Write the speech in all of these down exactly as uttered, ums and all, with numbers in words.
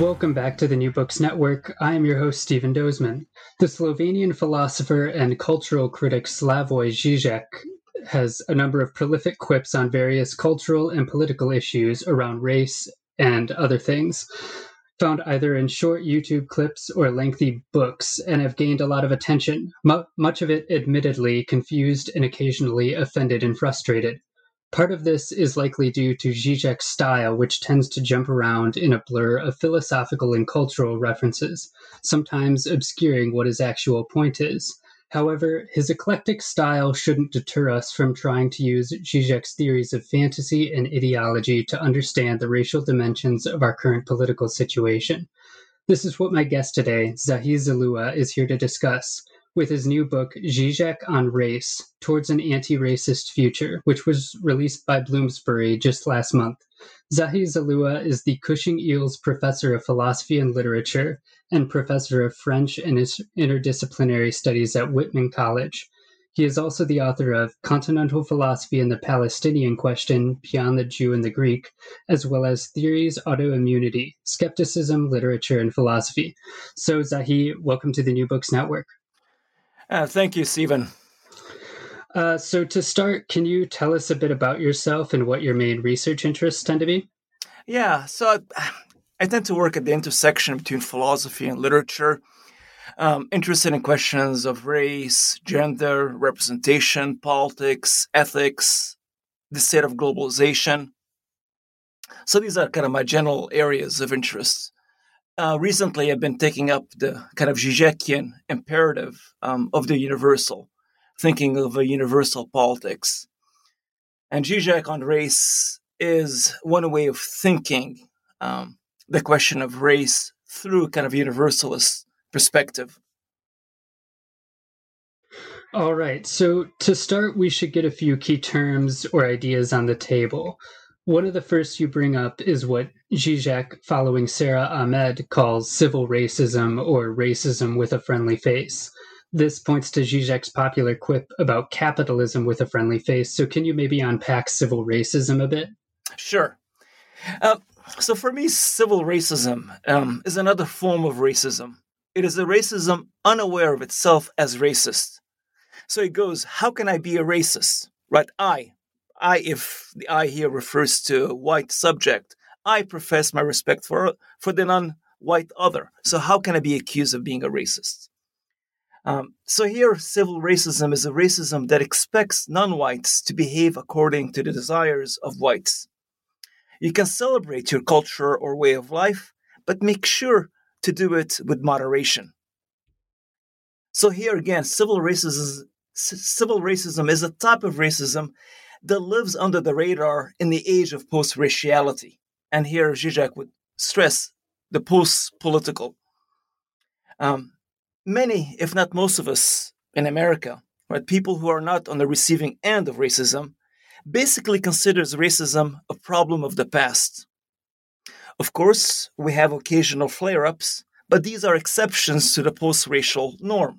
Welcome back to the New Books Network. I am your host, Stephen Dozman. The Slovenian philosopher and cultural critic Slavoj Žižek has a number of prolific quips on various cultural and political issues around race and other things, found either in short YouTube clips or lengthy books, and have gained a lot of attention, mu- much of it admittedly confused and occasionally offended and frustrated. Part of this is likely due to Zizek's style, which tends to jump around in a blur of philosophical and cultural references, sometimes obscuring what his actual point is. However, his eclectic style shouldn't deter us from trying to use Zizek's theories of fantasy and ideology to understand the racial dimensions of our current political situation. This is what my guest today, Zahi Zalloua, is here to discuss, with his new book, Zizek on Race, Towards an Anti-Racist Future, which was released by Bloomsbury just last month. Zahi Zalloua is the Cushing Eales Professor of Philosophy and Literature and Professor of French and Interdisciplinary Studies at Whitman College. He is also the author of Continental Philosophy and the Palestinian Question, Beyond the Jew and the Greek, as well as Theories, Autoimmunity, Skepticism, Literature, and Philosophy. So, Zahi, welcome to the New Books Network. Uh, thank you, Stephen. Uh, so to start, can you tell us a bit about yourself and what your main research interests tend to be? Yeah, so I, I tend to work at the intersection between philosophy and literature, um, interested in questions of race, gender, representation, politics, ethics, the state of globalization. So these are kind of my general areas of interest. Uh, recently, I've been taking up the kind of Zizekian imperative um, of the universal, thinking of a universal politics. And Zizek on race is one way of thinking um, the question of race through kind of universalist perspective. All right. So to start, we should get a few key terms or ideas on the table. One of the first you bring up is what Zizek, following Sarah Ahmed, calls civil racism or racism with a friendly face. This points to Zizek's popular quip about capitalism with a friendly face. So can you maybe unpack civil racism a bit? Sure. Uh, so for me, civil racism um, is another form of racism. It is a racism unaware of itself as racist. So it goes, how can I be a racist? Right? I. I, if the I here refers to a white subject, I profess my respect for for the non-white other. So how can I be accused of being a racist? Um, so here, civil racism is a racism that expects non-whites to behave according to the desires of whites. You can celebrate your culture or way of life, but make sure to do it with moderation. So here again, civil racism, civil racism is a type of racism that lives under the radar in the age of post-raciality. And here Zizek would stress the post-political. Um, many, if not most of us in America, right, people who are not on the receiving end of racism, basically considers racism a problem of the past. Of course, we have occasional flare-ups, but these are exceptions to the post-racial norm.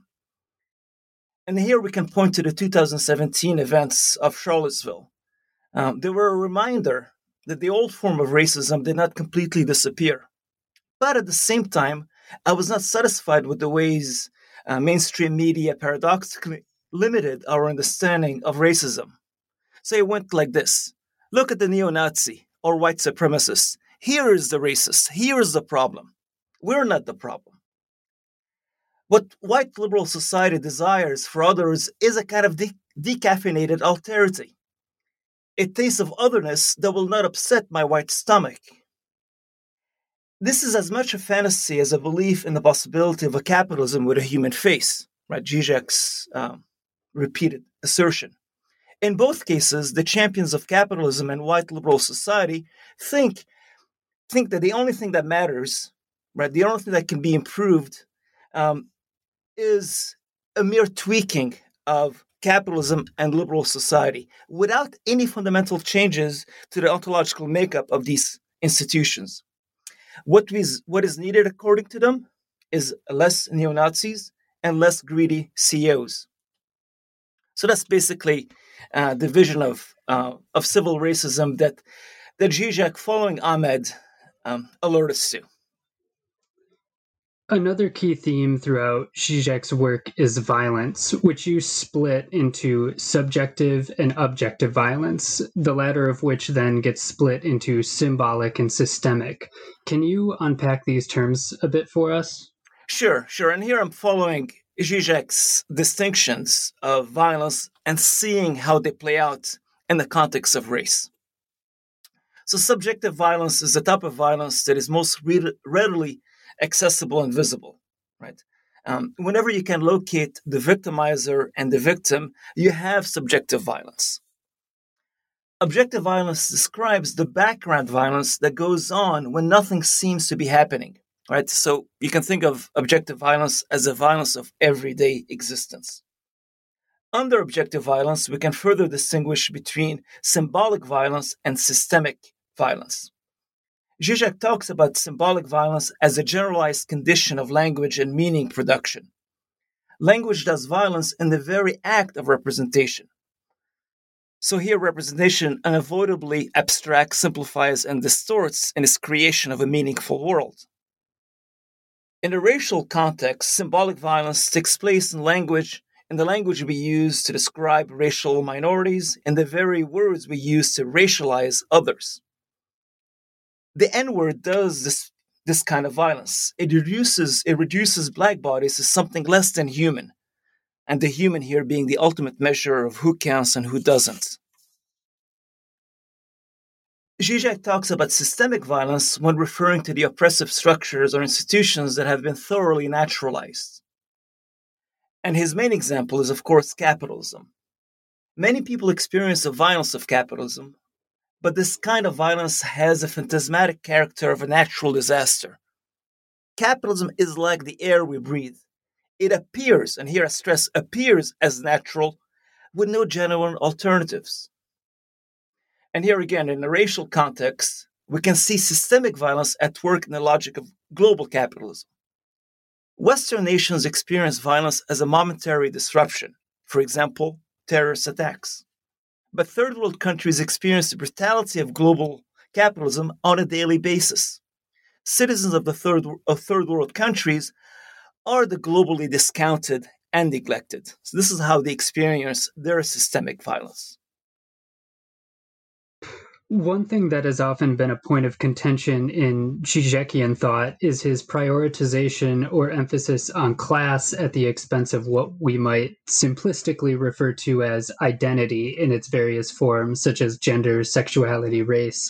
And here we can point to the two thousand seventeen events of Charlottesville. Um, they were a reminder that the old form of racism did not completely disappear. But at the same time, I was not satisfied with the ways uh, mainstream media paradoxically limited our understanding of racism. So it went like this. Look at the neo-Nazi or white supremacist. Here is the racist. Here is the problem. We're not the problem. What white liberal society desires for others is a kind of de- decaffeinated alterity, a taste of otherness that will not upset my white stomach. This is as much a fantasy as a belief in the possibility of a capitalism with a human face, right? Zizek's um, repeated assertion. In both cases, the champions of capitalism and white liberal society think, think that the only thing that matters, right, the only thing that can be improved um, is a mere tweaking of capitalism and liberal society without any fundamental changes to the ontological makeup of these institutions. What is, what is needed, according to them, is less neo-Nazis and less greedy C E Os. So that's basically uh, the vision of uh, of civil racism that, that Zizek, following Ahmed, um, alerted us to. Another key theme throughout Zizek's work is violence, which you split into subjective and objective violence, the latter of which then gets split into symbolic and systemic. Can you unpack these terms a bit for us? Sure, sure. And here I'm following Zizek's distinctions of violence and seeing how they play out in the context of race. So subjective violence is the type of violence that is most re- readily accessible and visible, right? Um, whenever you can locate the victimizer and the victim, you have subjective violence. Objective violence describes the background violence that goes on when nothing seems to be happening, right? So you can think of objective violence as a violence of everyday existence. Under objective violence, we can further distinguish between symbolic violence and systemic violence. Zizek talks about symbolic violence as a generalized condition of language and meaning production. Language does violence in the very act of representation. So here, representation unavoidably abstracts, simplifies, and distorts in its creation of a meaningful world. In a racial context, symbolic violence takes place in language, in the language we use to describe racial minorities, in the very words we use to racialize others. The N-word does this, this kind of violence. It reduces, it reduces black bodies to something less than human, and the human here being the ultimate measure of who counts and who doesn't. Zizek talks about systemic violence when referring to the oppressive structures or institutions that have been thoroughly naturalized. And his main example is, of course, capitalism. Many people experience the violence of capitalism, but this kind of violence has a phantasmatic character of a natural disaster. Capitalism is like the air we breathe. It appears, and here I stress, appears as natural, with no genuine alternatives. And here again, in a racial context, we can see systemic violence at work in the logic of global capitalism. Western nations experience violence as a momentary disruption, for example, terrorist attacks. But third world countries experience the brutality of global capitalism on a daily basis. Citizens of the third, of third world countries are the globally discounted and neglected. So this is how they experience their systemic violence. One thing that has often been a point of contention in Zizekian thought is his prioritization or emphasis on class at the expense of what we might simplistically refer to as identity in its various forms, such as gender, sexuality, race,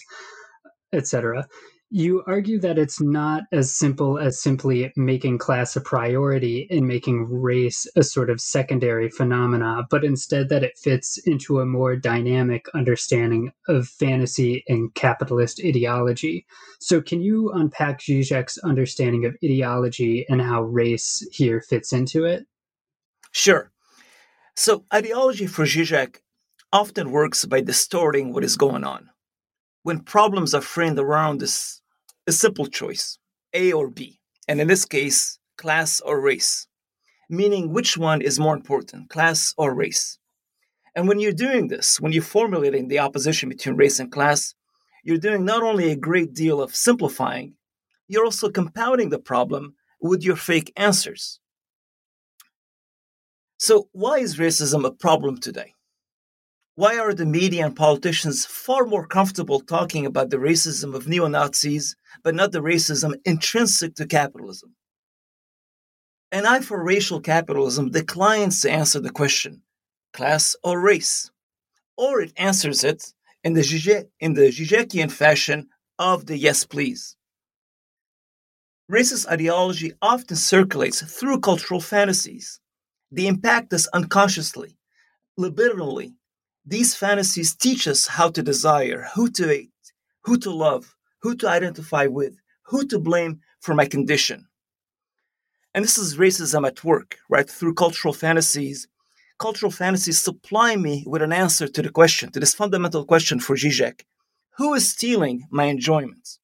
et cetera. You argue that it's not as simple as simply making class a priority and making race a sort of secondary phenomena, but instead that it fits into a more dynamic understanding of fantasy and capitalist ideology. So can you unpack Zizek's understanding of ideology and how race here fits into it? Sure. So ideology for Zizek often works by distorting what is going on. When problems are framed around this a simple choice, A or B, and in this case, class or race, meaning which one is more important, class or race. And when you're doing this, when you're formulating the opposition between race and class, you're doing not only a great deal of simplifying, you're also compounding the problem with your fake answers. So why is racism a problem today? Why are the media and politicians far more comfortable talking about the racism of neo-Nazis, but not the racism intrinsic to capitalism? An eye for racial capitalism declines to answer the question, class or race, or it answers it in the Zizek, in the Zizekian fashion of the yes please. Racist ideology often circulates through cultural fantasies. They impact us unconsciously, libidinally, These fantasies teach us how to desire, who to hate, who to love, who to identify with, who to blame for my condition. And this is racism at work, right? Through cultural fantasies, cultural fantasies supply me with an answer to the question, to this fundamental question for Žižek. Who is stealing my enjoyment?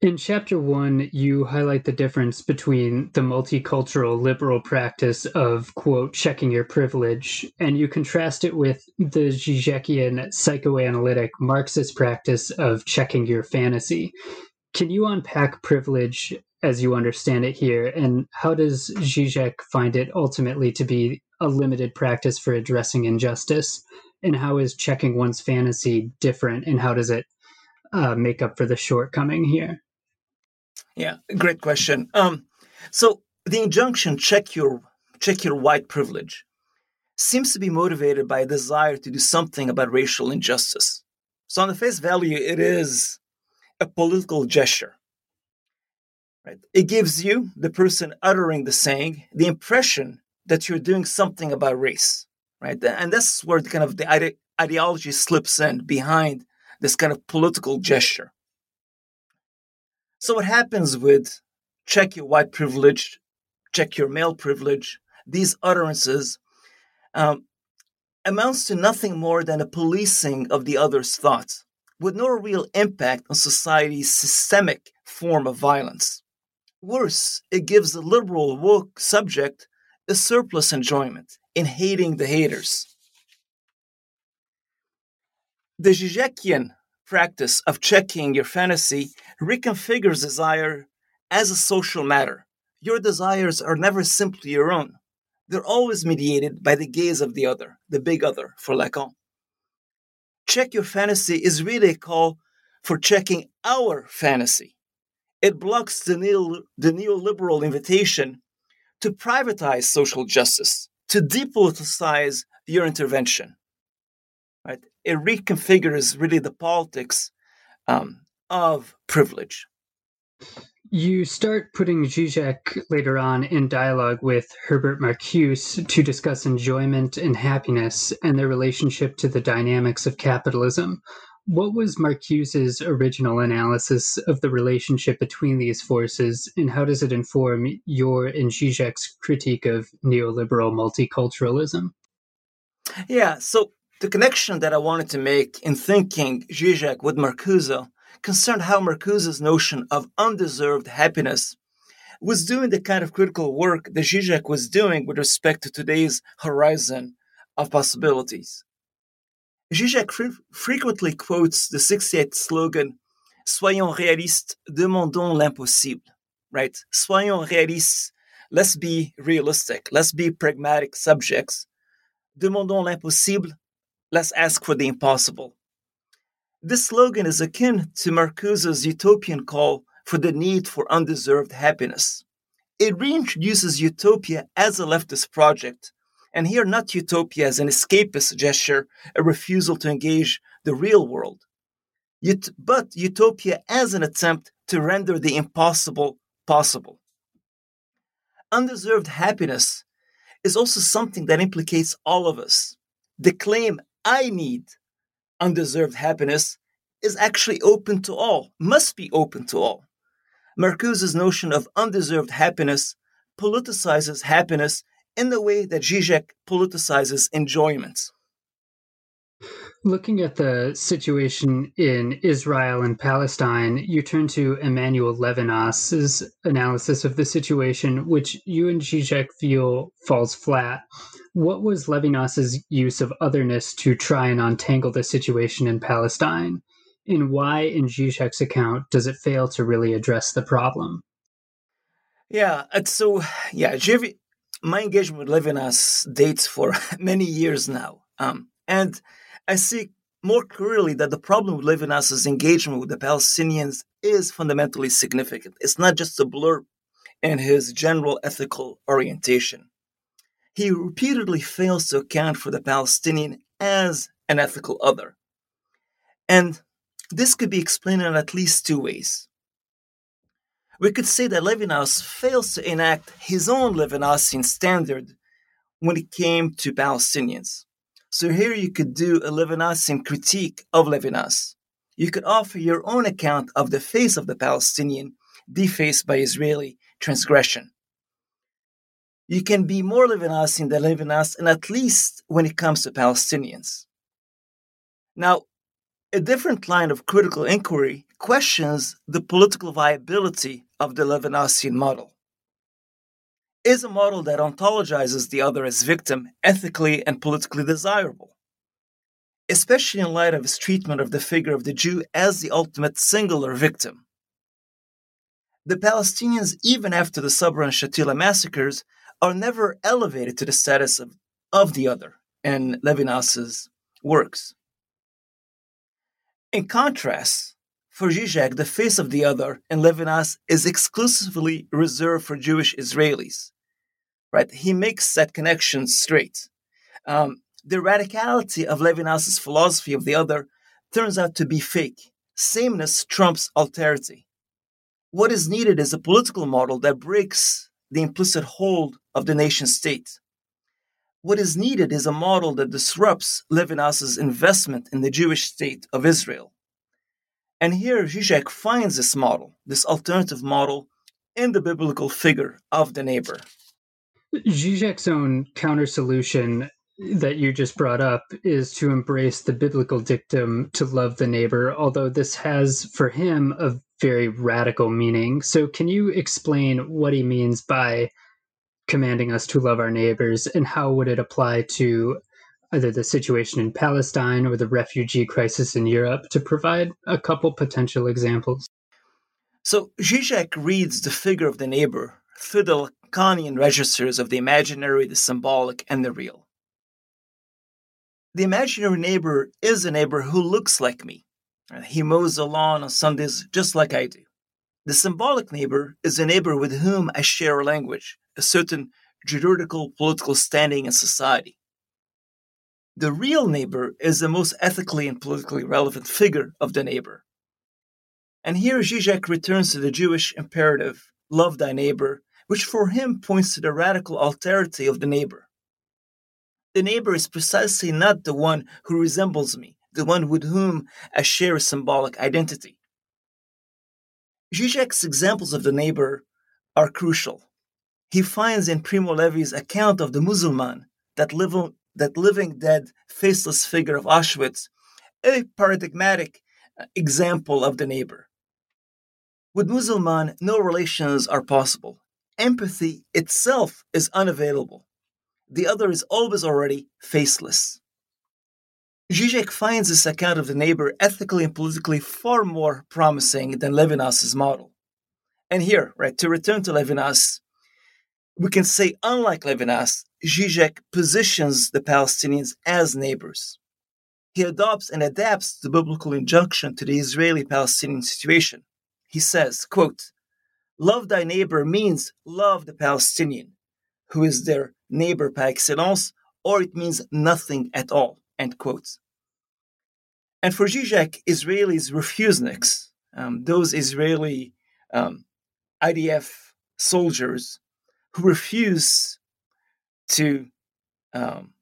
In chapter one, you highlight the difference between the multicultural liberal practice of, quote, checking your privilege, and you contrast it with the Žižekian psychoanalytic Marxist practice of checking your fantasy. Can you unpack privilege as you understand it here, and how does Žižek find it ultimately to be a limited practice for addressing injustice? And how is checking one's fantasy different, and how does it uh, make up for the shortcoming here? Yeah, great question. Um, so the injunction, check your check your white privilege, seems to be motivated by a desire to do something about racial injustice. So on the face value, it is a political gesture. Right? It gives you, the person uttering the saying, the impression that you're doing something about race. Right? And that's where the kind of the ide- ideology slips in behind this kind of political gesture. So what happens with check your white privilege, check your male privilege, these utterances um, amounts to nothing more than a policing of the other's thoughts, with no real impact on society's systemic form of violence. Worse, it gives the liberal woke subject a surplus enjoyment in hating the haters. The Žižekian practice of checking your fantasy reconfigures desire as a social matter. Your desires are never simply your own. They're always mediated by the gaze of the other, the big other, for Lacan. Check your fantasy is really a call for checking our fantasy. It blocks the, neo- the neoliberal invitation to privatize social justice, to depoliticize your intervention. Right? It reconfigures really the politics um, of privilege. You start putting Žižek later on in dialogue with Herbert Marcuse to discuss enjoyment and happiness and their relationship to the dynamics of capitalism. What was Marcuse's original analysis of the relationship between these forces, and how does it inform your and Žižek's critique of neoliberal multiculturalism? Yeah, so the connection that I wanted to make in thinking Žižek with Marcuse concerned how Marcuse's notion of undeserved happiness was doing the kind of critical work that Žižek was doing with respect to today's horizon of possibilities. Žižek fre- frequently quotes the sixty-eight slogan, Soyons réalistes, demandons l'impossible, right? Soyons réalistes, let's be realistic, let's be pragmatic subjects. Demandons l'impossible, let's ask for the impossible. This slogan is akin to Marcuse's utopian call for the need for undeserved happiness. It reintroduces utopia as a leftist project, and here, not utopia as an escapist gesture, a refusal to engage the real world, but utopia as an attempt to render the impossible possible. Undeserved happiness is also something that implicates all of us. The claim, I need undeserved happiness, is actually open to all, must be open to all. Marcuse's notion of undeserved happiness politicizes happiness in the way that Žižek politicizes enjoyment. Looking at the situation in Israel and Palestine, you turn to Emmanuel Levinas's analysis of the situation, which you and Žižek feel falls flat. What was Levinas's use of otherness to try and untangle the situation in Palestine? And why, in Žižek's account, does it fail to really address the problem? Yeah, so, yeah, Žižek. My engagement with Levinas dates for many years now. Um, and I see more clearly that the problem with Levinas's engagement with the Palestinians is fundamentally significant. It's not just a blurb in his general ethical orientation. He repeatedly fails to account for the Palestinian as an ethical other. And this could be explained in at least two ways. We could say that Levinas fails to enact his own Levinasian standard when it came to Palestinians. So here you could do a Levinasian critique of Levinas. You could offer your own account of the face of the Palestinian defaced by Israeli transgression. You can be more Levinasian than Levinas, and at least when it comes to Palestinians. Now, a different line of critical inquiry questions the political viability of the Levinasian model. Is a model that ontologizes the other as victim ethically and politically desirable, especially in light of his treatment of the figure of the Jew as the ultimate singular victim? The Palestinians, even after the Sabra and Shatila massacres, are never elevated to the status of, of the other in Levinas's works. In contrast, for Zizek, the face of the other in Levinas is exclusively reserved for Jewish Israelis. Right? He makes that connection straight. Um, the radicality of Levinas's philosophy of the other turns out to be fake. Sameness trumps alterity. What is needed is a political model that breaks the implicit hold of the nation state. What is needed is a model that disrupts Levinas's investment in the Jewish state of Israel. And here Zizek finds this model, this alternative model, in the biblical figure of the neighbor. Zizek's own counter-solution that you just brought up is to embrace the biblical dictum to love the neighbor, although this has, for him, a very radical meaning. So can you explain what he means by commanding us to love our neighbors, and how would it apply to either the situation in Palestine or the refugee crisis in Europe, to provide a couple potential examples? So Zizek reads the figure of the neighbor through the Lacanian registers of the imaginary, the symbolic, and the real. The imaginary neighbor is a neighbor who looks like me. He mows the lawn on Sundays just like I do. The symbolic neighbor is a neighbor with whom I share a language, a certain juridical political standing in society. The real neighbor is the most ethically and politically relevant figure of the neighbor. And here Zizek returns to the Jewish imperative, love thy neighbor, which for him points to the radical alterity of the neighbor. The neighbor is precisely not the one who resembles me, the one with whom I share a symbolic identity. Zizek's examples of the neighbor are crucial. He finds in Primo Levi's account of the Musulman, that, liv- that living dead, faceless figure of Auschwitz, a paradigmatic example of the neighbor. With Musulman, no relations are possible. Empathy itself is unavailable. The other is always already faceless. Zizek finds this account of the neighbor ethically and politically far more promising than Levinas's model. And here, right, to return to Levinas, we can say, unlike Levinas, Zizek positions the Palestinians as neighbors. He adopts and adapts the biblical injunction to the Israeli-Palestinian situation. He says, quote, love thy neighbor means love the Palestinian, who is their neighbor par excellence, or it means nothing at all, end quote. And for Zizek, Israelis refuseniks, um, those Israeli um, I D F soldiers who refuse to um,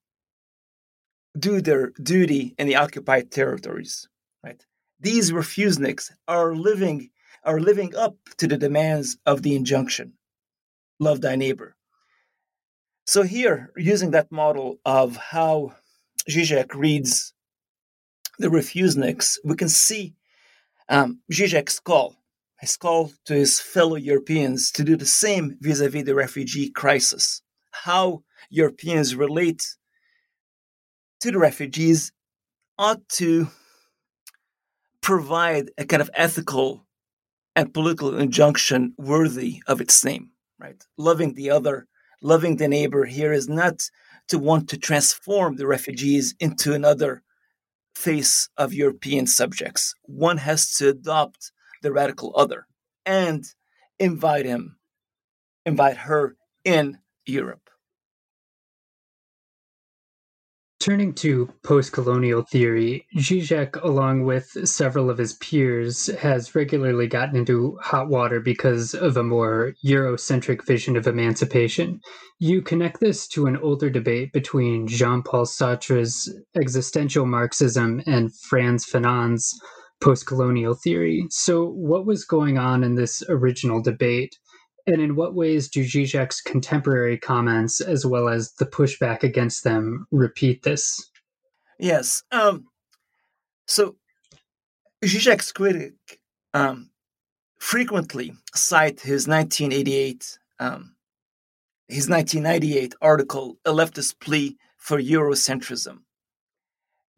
do their duty in the occupied territories, right? These refuseniks are living are living up to the demands of the injunction, love thy neighbor. So here, using that model of how Zizek reads the refuseniks, we can see um, Zizek's call, his call to his fellow Europeans to do the same vis-a-vis the refugee crisis, how Europeans relate to the refugees ought to provide a kind of ethical and political injunction worthy of its name, right? Loving the other, loving the neighbor here is not to want to transform the refugees into another face of European subjects. One has to adopt the radical other and invite him, invite her in Europe. Turning to post-colonial theory, Zizek, along with several of his peers, has regularly gotten into hot water because of a more Eurocentric vision of emancipation. You connect this to an older debate between Jean-Paul Sartre's existential Marxism and Franz Fanon's post-colonial theory. So what was going on in this original debate? And in what ways do Zizek's contemporary comments, as well as the pushback against them, repeat this? Yes. Um, so Zizek's critic um, frequently cite his nineteen eighty-eight, um, his nineteen ninety-eight article, "A Leftist Plea for Eurocentrism."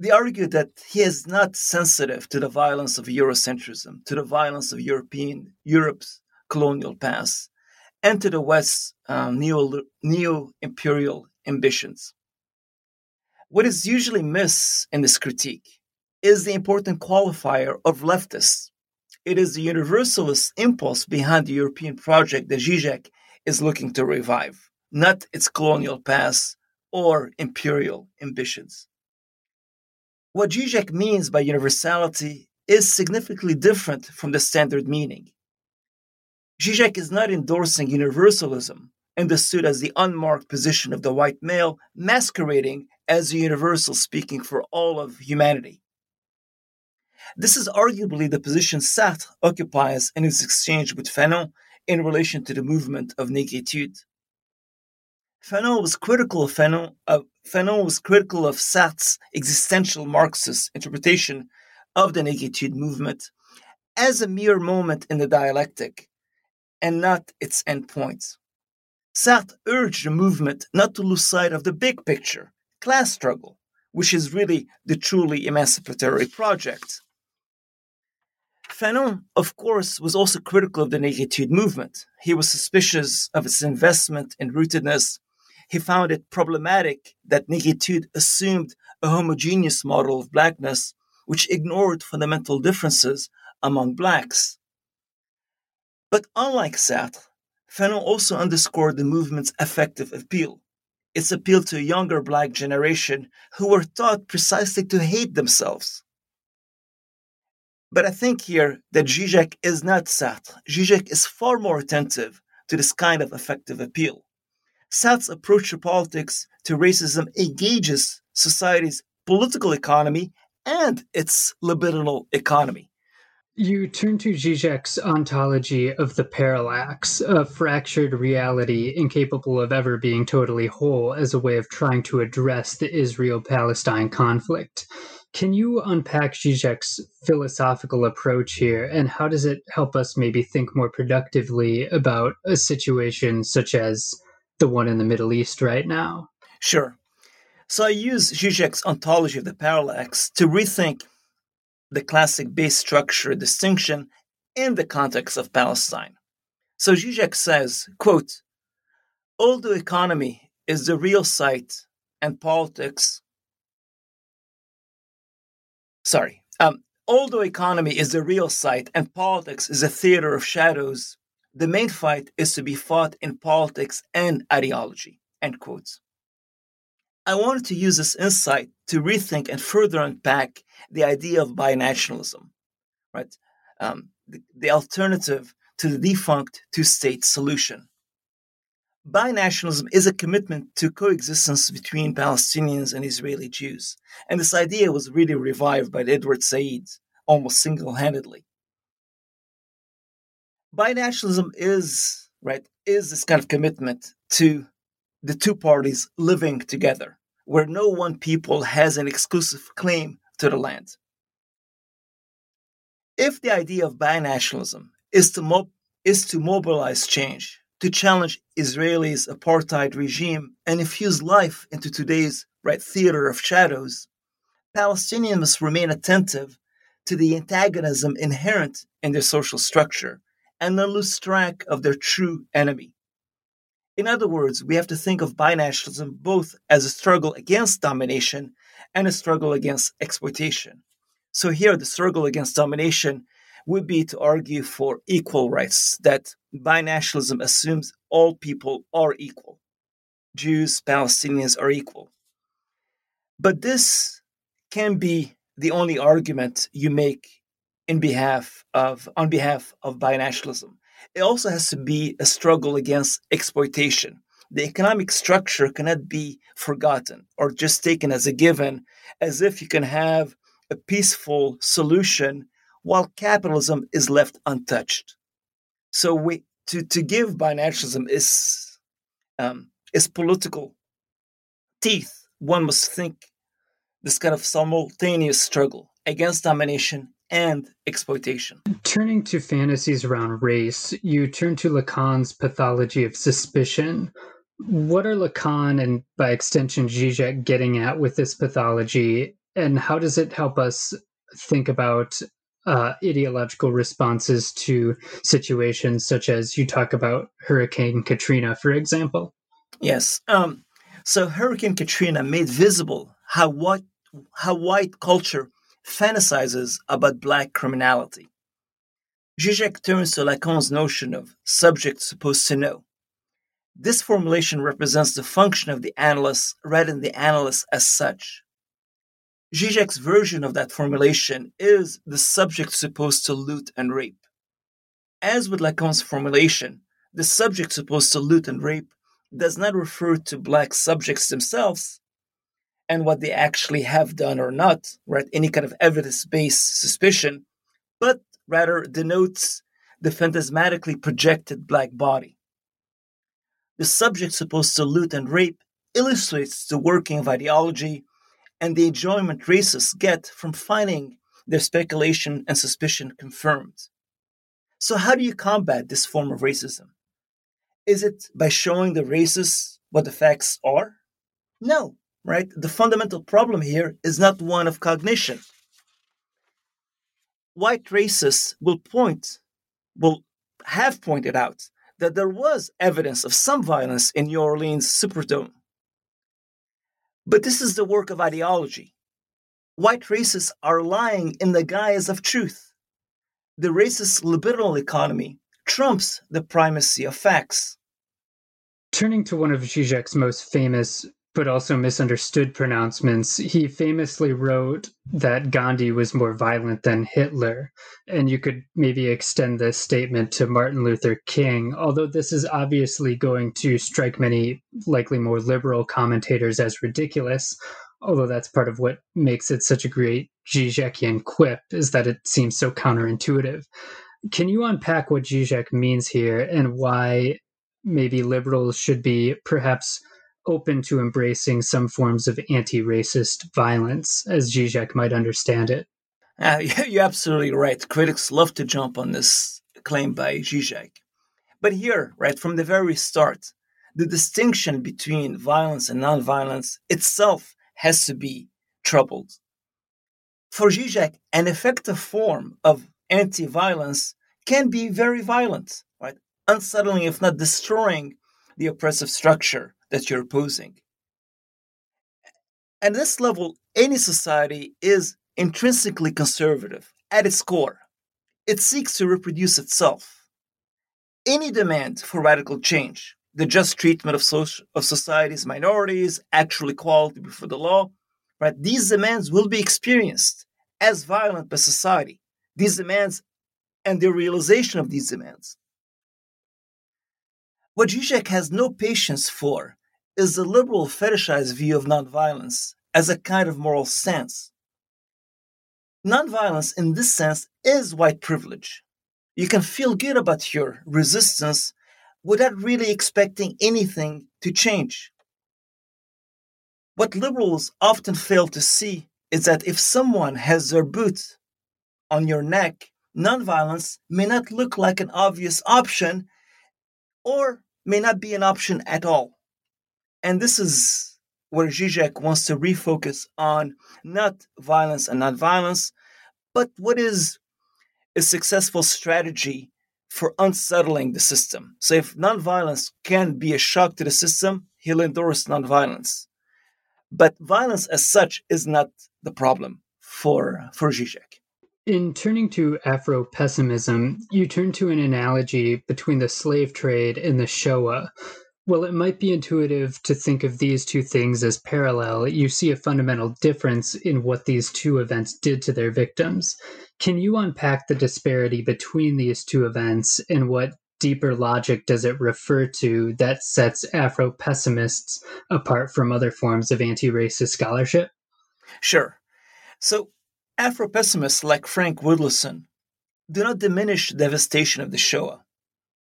They argue that he is not sensitive to the violence of Eurocentrism, to the violence of European Europe's colonial past, and to the West's uh, neo, neo-imperial ambitions. What is usually missed in this critique is the important qualifier of leftists. It is the universalist impulse behind the European project that Zizek is looking to revive, not its colonial past or imperial ambitions. What Zizek means by universality is significantly different from the standard meaning. Zizek is not endorsing universalism, understood as the unmarked position of the white male, masquerading as a universal speaking for all of humanity. This is arguably the position Sartre occupies in his exchange with Fanon in relation to the movement of negitude. Fanon was critical of, Fanon, uh, Fanon was critical of Sartre's existential Marxist interpretation of the negitude movement as a mere moment in the dialectic, and not its endpoints. Sartre urged the movement not to lose sight of the big picture, class struggle, which is really the truly emancipatory project. Fanon, of course, was also critical of the negitude movement. He was suspicious of its investment in rootedness. He found it problematic that negitude assumed a homogeneous model of blackness, which ignored fundamental differences among blacks. But unlike Sartre, Fanon also underscored the movement's effective appeal, its appeal to a younger black generation who were taught precisely to hate themselves. But I think here that Zizek is not Sartre. Zizek is far more attentive to this kind of effective appeal. Sartre's approach to politics, to racism, engages society's political economy and its libidinal economy. You turn to Zizek's ontology of the parallax, a fractured reality incapable of ever being totally whole, as a way of trying to address the Israel-Palestine conflict. Can you unpack Zizek's philosophical approach here, and how does it help us maybe think more productively about a situation such as the one in the Middle East right now? Sure. So I use Zizek's ontology of the parallax to rethink the classic base structure distinction in the context of Palestine. So Zizek says, quote, "Although economy is the real site and politics, sorry, um, although economy is the real site and politics is a theater of shadows, the main fight is to be fought in politics and ideology," end quote. I wanted to use this insight to rethink and further unpack the idea of binationalism, right? Um, the, the alternative to the defunct two-state solution. Binationalism is a commitment to coexistence between Palestinians and Israeli Jews, and this idea was really revived by Edward Said almost single-handedly. Binationalism is, right, is this kind of commitment to the two parties living together, where no one people has an exclusive claim to the land. If the idea of binationalism is to, mo- is to mobilize change, to challenge Israel's apartheid regime and infuse life into today's right theater of shadows, Palestinians must remain attentive to the antagonism inherent in their social structure and not lose track of their true enemy. In other words, we have to think of binationalism both as a struggle against domination and a struggle against exploitation. So here, the struggle against domination would be to argue for equal rights, that binationalism assumes all people are equal. Jews, Palestinians are equal. But this can be the only argument you make in behalf of, on behalf of binationalism. It also has to be a struggle against exploitation. The economic structure cannot be forgotten or just taken as a given, as if you can have a peaceful solution while capitalism is left untouched. So we, to, to give binationalism is, um, is political teeth. One must think this kind of simultaneous struggle against domination and exploitation. Turning to fantasies around race, you turn to Lacan's pathology of suspicion. What are Lacan and, by extension, Zizek getting at with this pathology, and how does it help us think about uh, ideological responses to situations such as you talk about Hurricane Katrina, for example? Yes. Um, so Hurricane Katrina made visible how what how white culture fantasizes about black criminality. Zizek turns to Lacan's notion of subject supposed to know. This formulation represents the function of the analyst rather than the analyst as such. Zizek's version of that formulation is the subject supposed to loot and rape. As with Lacan's formulation, the subject supposed to loot and rape does not refer to black subjects themselves and what they actually have done or not, right? Any kind of evidence-based suspicion, but rather denotes the phantasmatically projected black body. The subject supposed to loot and rape illustrates the working of ideology and the enjoyment racists get from finding their speculation and suspicion confirmed. So how do you combat this form of racism? Is it by showing the racists what the facts are? No, right? The fundamental problem here is not one of cognition. White racists will point, will have pointed out that there was evidence of some violence in New Orleans' Superdome. But this is the work of ideology. White racists are lying in the guise of truth. The racist libidinal economy trumps the primacy of facts. Turning to one of Zizek's most famous but also misunderstood pronouncements, he famously wrote that Gandhi was more violent than Hitler. And you could maybe extend this statement to Martin Luther King, although this is obviously going to strike many likely more liberal commentators as ridiculous, although that's part of what makes it such a great Zizekian quip, is that it seems so counterintuitive. Can you unpack what Zizek means here and why maybe liberals should be perhaps open to embracing some forms of anti-racist violence, as Zizek might understand it? Uh, you're absolutely right. Critics love to jump on this claim by Zizek. But here, right, from the very start, the distinction between violence and nonviolence itself has to be troubled. For Zizek, an effective form of anti-violence can be very violent, right? Unsettling, if not destroying, the oppressive structure that you're opposing. At this level, any society is intrinsically conservative at its core. It seeks to reproduce itself. Any demand for radical change, the just treatment of, social, of society's minorities, actual equality before the law, right? These demands will be experienced as violent by society. These demands and the realization of these demands. What Zizek has no patience for is the liberal fetishized view of nonviolence as a kind of moral sense. Nonviolence in this sense is white privilege. You can feel good about your resistance without really expecting anything to change. What liberals often fail to see is that if someone has their boot on your neck, nonviolence may not look like an obvious option or may not be an option at all. And this is where Zizek wants to refocus on not violence and nonviolence, but what is a successful strategy for unsettling the system. So if nonviolence can be a shock to the system, he'll endorse nonviolence. But violence as such is not the problem for, for Zizek. In turning to Afro-pessimism, you turn to an analogy between the slave trade and the Shoah. Well, it might be intuitive to think of these two things as parallel. You see a fundamental difference in what these two events did to their victims. Can you unpack the disparity between these two events, and what deeper logic does it refer to that sets Afro-pessimists apart from other forms of anti-racist scholarship? Sure. So Afro-pessimists like Frank Woodlesson do not diminish the devastation of the Shoah,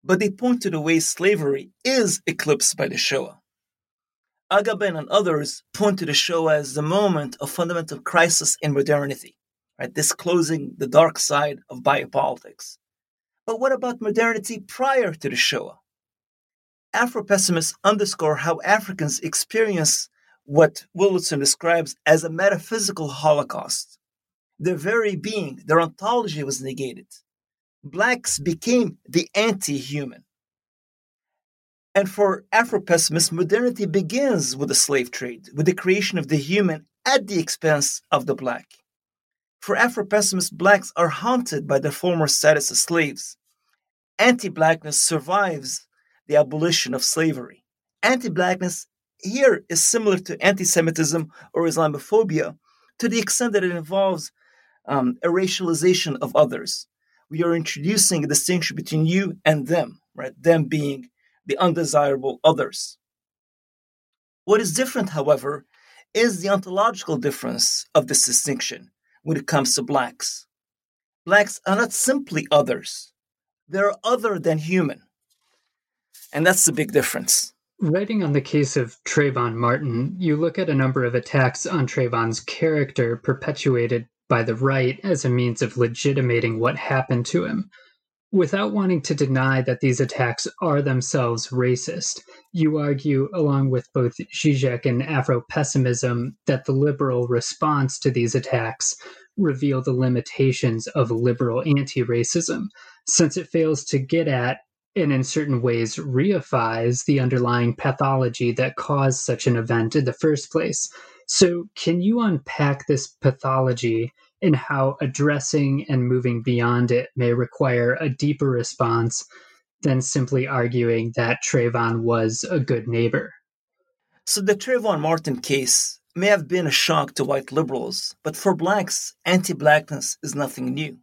but they point to the way slavery is eclipsed by the Shoah. Agamben and others point to the Shoah as the moment of fundamental crisis in modernity, right, disclosing the dark side of biopolitics. But what about modernity prior to the Shoah? Afro-pessimists underscore how Africans experience what Woodlesson describes as a metaphysical Holocaust. Their very being, their ontology was negated. Blacks became the anti-human. And for Afro-pessimists, modernity begins with the slave trade, with the creation of the human at the expense of the black. For Afro-pessimists, blacks are haunted by their former status as slaves. Anti-blackness survives the abolition of slavery. Anti-blackness here is similar to anti-Semitism or Islamophobia to the extent that it involves um, a racialization of others. We are introducing a distinction between you and them, right? Them being the undesirable others. What is different, however, is the ontological difference of this distinction when it comes to blacks. Blacks are not simply others. They're other than human. And that's the big difference. Writing on the case of Trayvon Martin, you look at a number of attacks on Trayvon's character perpetuated by the right as a means of legitimating what happened to him. Without wanting to deny that these attacks are themselves racist, you argue, along with both Zizek and Afro-pessimism, that the liberal response to these attacks reveal the limitations of liberal anti-racism, since it fails to get at, and in certain ways reifies, the underlying pathology that caused such an event in the first place. So can you unpack this pathology and how addressing and moving beyond it may require a deeper response than simply arguing that Trayvon was a good neighbor? So the Trayvon Martin case may have been a shock to white liberals, but for blacks, anti-blackness is nothing new.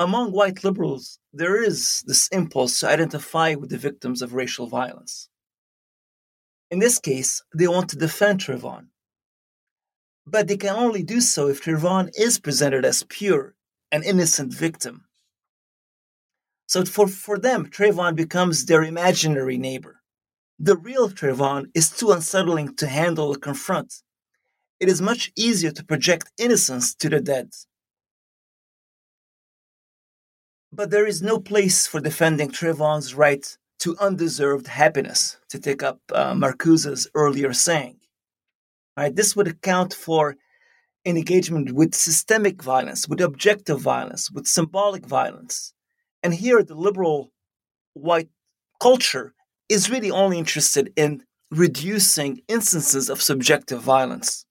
Among white liberals, there is this impulse to identify with the victims of racial violence. In this case, they want to defend Trayvon. But they can only do so if Trayvon is presented as pure, an innocent victim. So for, for them, Trayvon becomes their imaginary neighbor. The real Trayvon is too unsettling to handle or confront. It is much easier to project innocence to the dead. But there is no place for defending Trayvon's right to undeserved happiness, to take up uh, Marcuse's earlier saying. Right, this would account for an engagement with systemic violence, with objective violence, with symbolic violence. And here the liberal white culture is really only interested in reducing instances of subjective violence.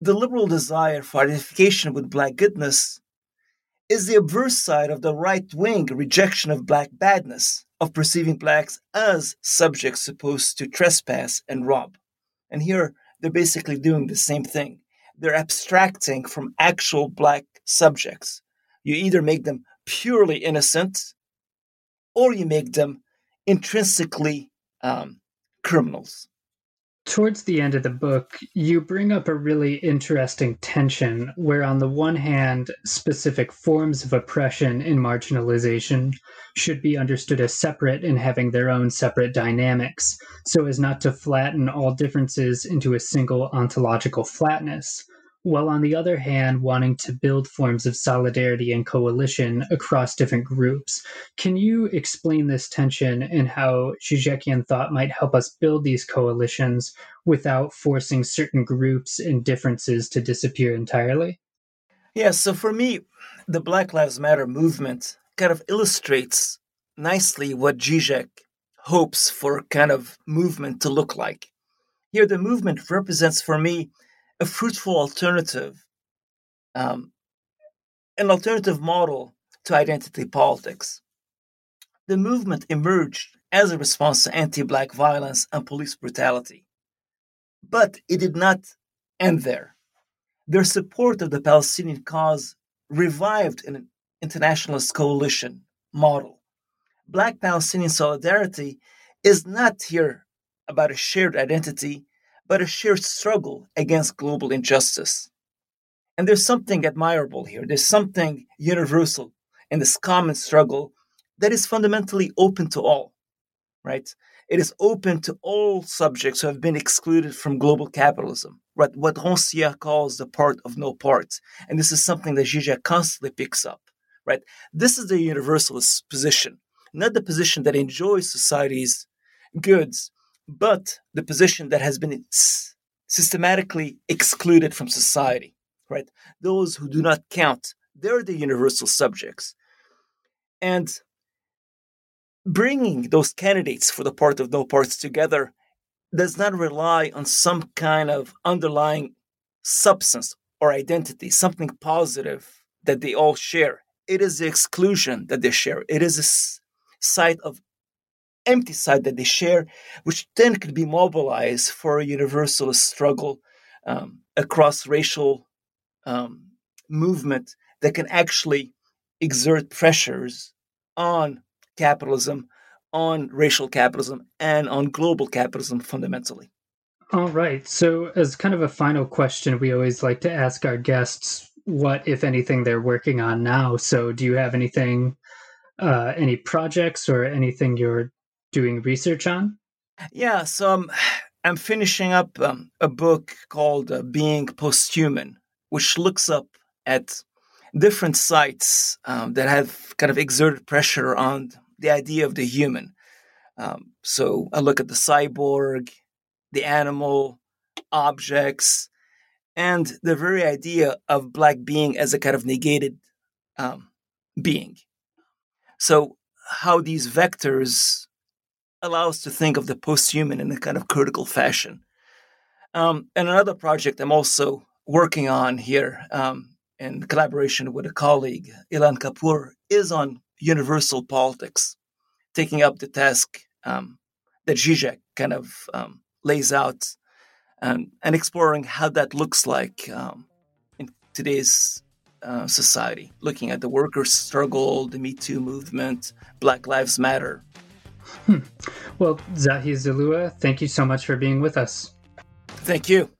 The liberal desire for identification with black goodness is the obverse side of the right-wing rejection of black badness, of perceiving blacks as subjects supposed to trespass and rob. And here, they're basically doing the same thing. They're abstracting from actual black subjects. You either make them purely innocent, or you make them intrinsically um, criminals. Towards the end of the book, you bring up a really interesting tension where, on the one hand, specific forms of oppression and marginalization should be understood as separate and having their own separate dynamics, so as not to flatten all differences into a single ontological flatness, while on the other hand, wanting to build forms of solidarity and coalition across different groups. Can you explain this tension and how Zizekian thought might help us build these coalitions without forcing certain groups and differences to disappear entirely? Yeah, so for me, the Black Lives Matter movement kind of illustrates nicely what Zizek hopes for kind of movement to look like. Here, the movement represents for me a fruitful alternative, um, an alternative model to identity politics. The movement emerged as a response to anti-Black violence and police brutality. But it did not end there. Their support of the Palestinian cause revived an internationalist coalition model. Black Palestinian solidarity is not here about a shared identity, but a shared struggle against global injustice. And there's something admirable here. There's something universal in this common struggle that is fundamentally open to all, right? It is open to all subjects who have been excluded from global capitalism, right? What Rancière calls the part of no part. And this is something that Žižek constantly picks up, right? This is the universalist position, not the position that enjoys society's goods, but the position that has been systematically excluded from society, right? Those who do not count, they're the universal subjects. And bringing those candidates for the part of no parts together does not rely on some kind of underlying substance or identity, something positive that they all share. It is the exclusion that they share. It is a site of empty side that they share, which then could be mobilized for a universalist struggle um, across racial um, movement that can actually exert pressures on capitalism, on racial capitalism, and on global capitalism fundamentally. All right. So as kind of a final question, we always like to ask our guests what, if anything, they're working on now. So do you have anything, uh, any projects or anything you're doing research on? Yeah, so I'm, I'm finishing up um, a book called uh, Being Posthuman, which looks up at different sites um, that have kind of exerted pressure on the idea of the human. Um, so I look at the cyborg, the animal, objects, and the very idea of Black being as a kind of negated um, being. So how these vectors allow us to think of the post-human in a kind of critical fashion. Um, and another project I'm also working on here um, in collaboration with a colleague, Ilhan Kapoor, is on universal politics, taking up the task um, that Žižek kind of um, lays out um, and exploring how that looks like um, in today's uh, society, looking at the workers' struggle, the Me Too movement, Black Lives Matter. Hmm. Well, Zahi Zalloua, thank you so much for being with us. Thank you.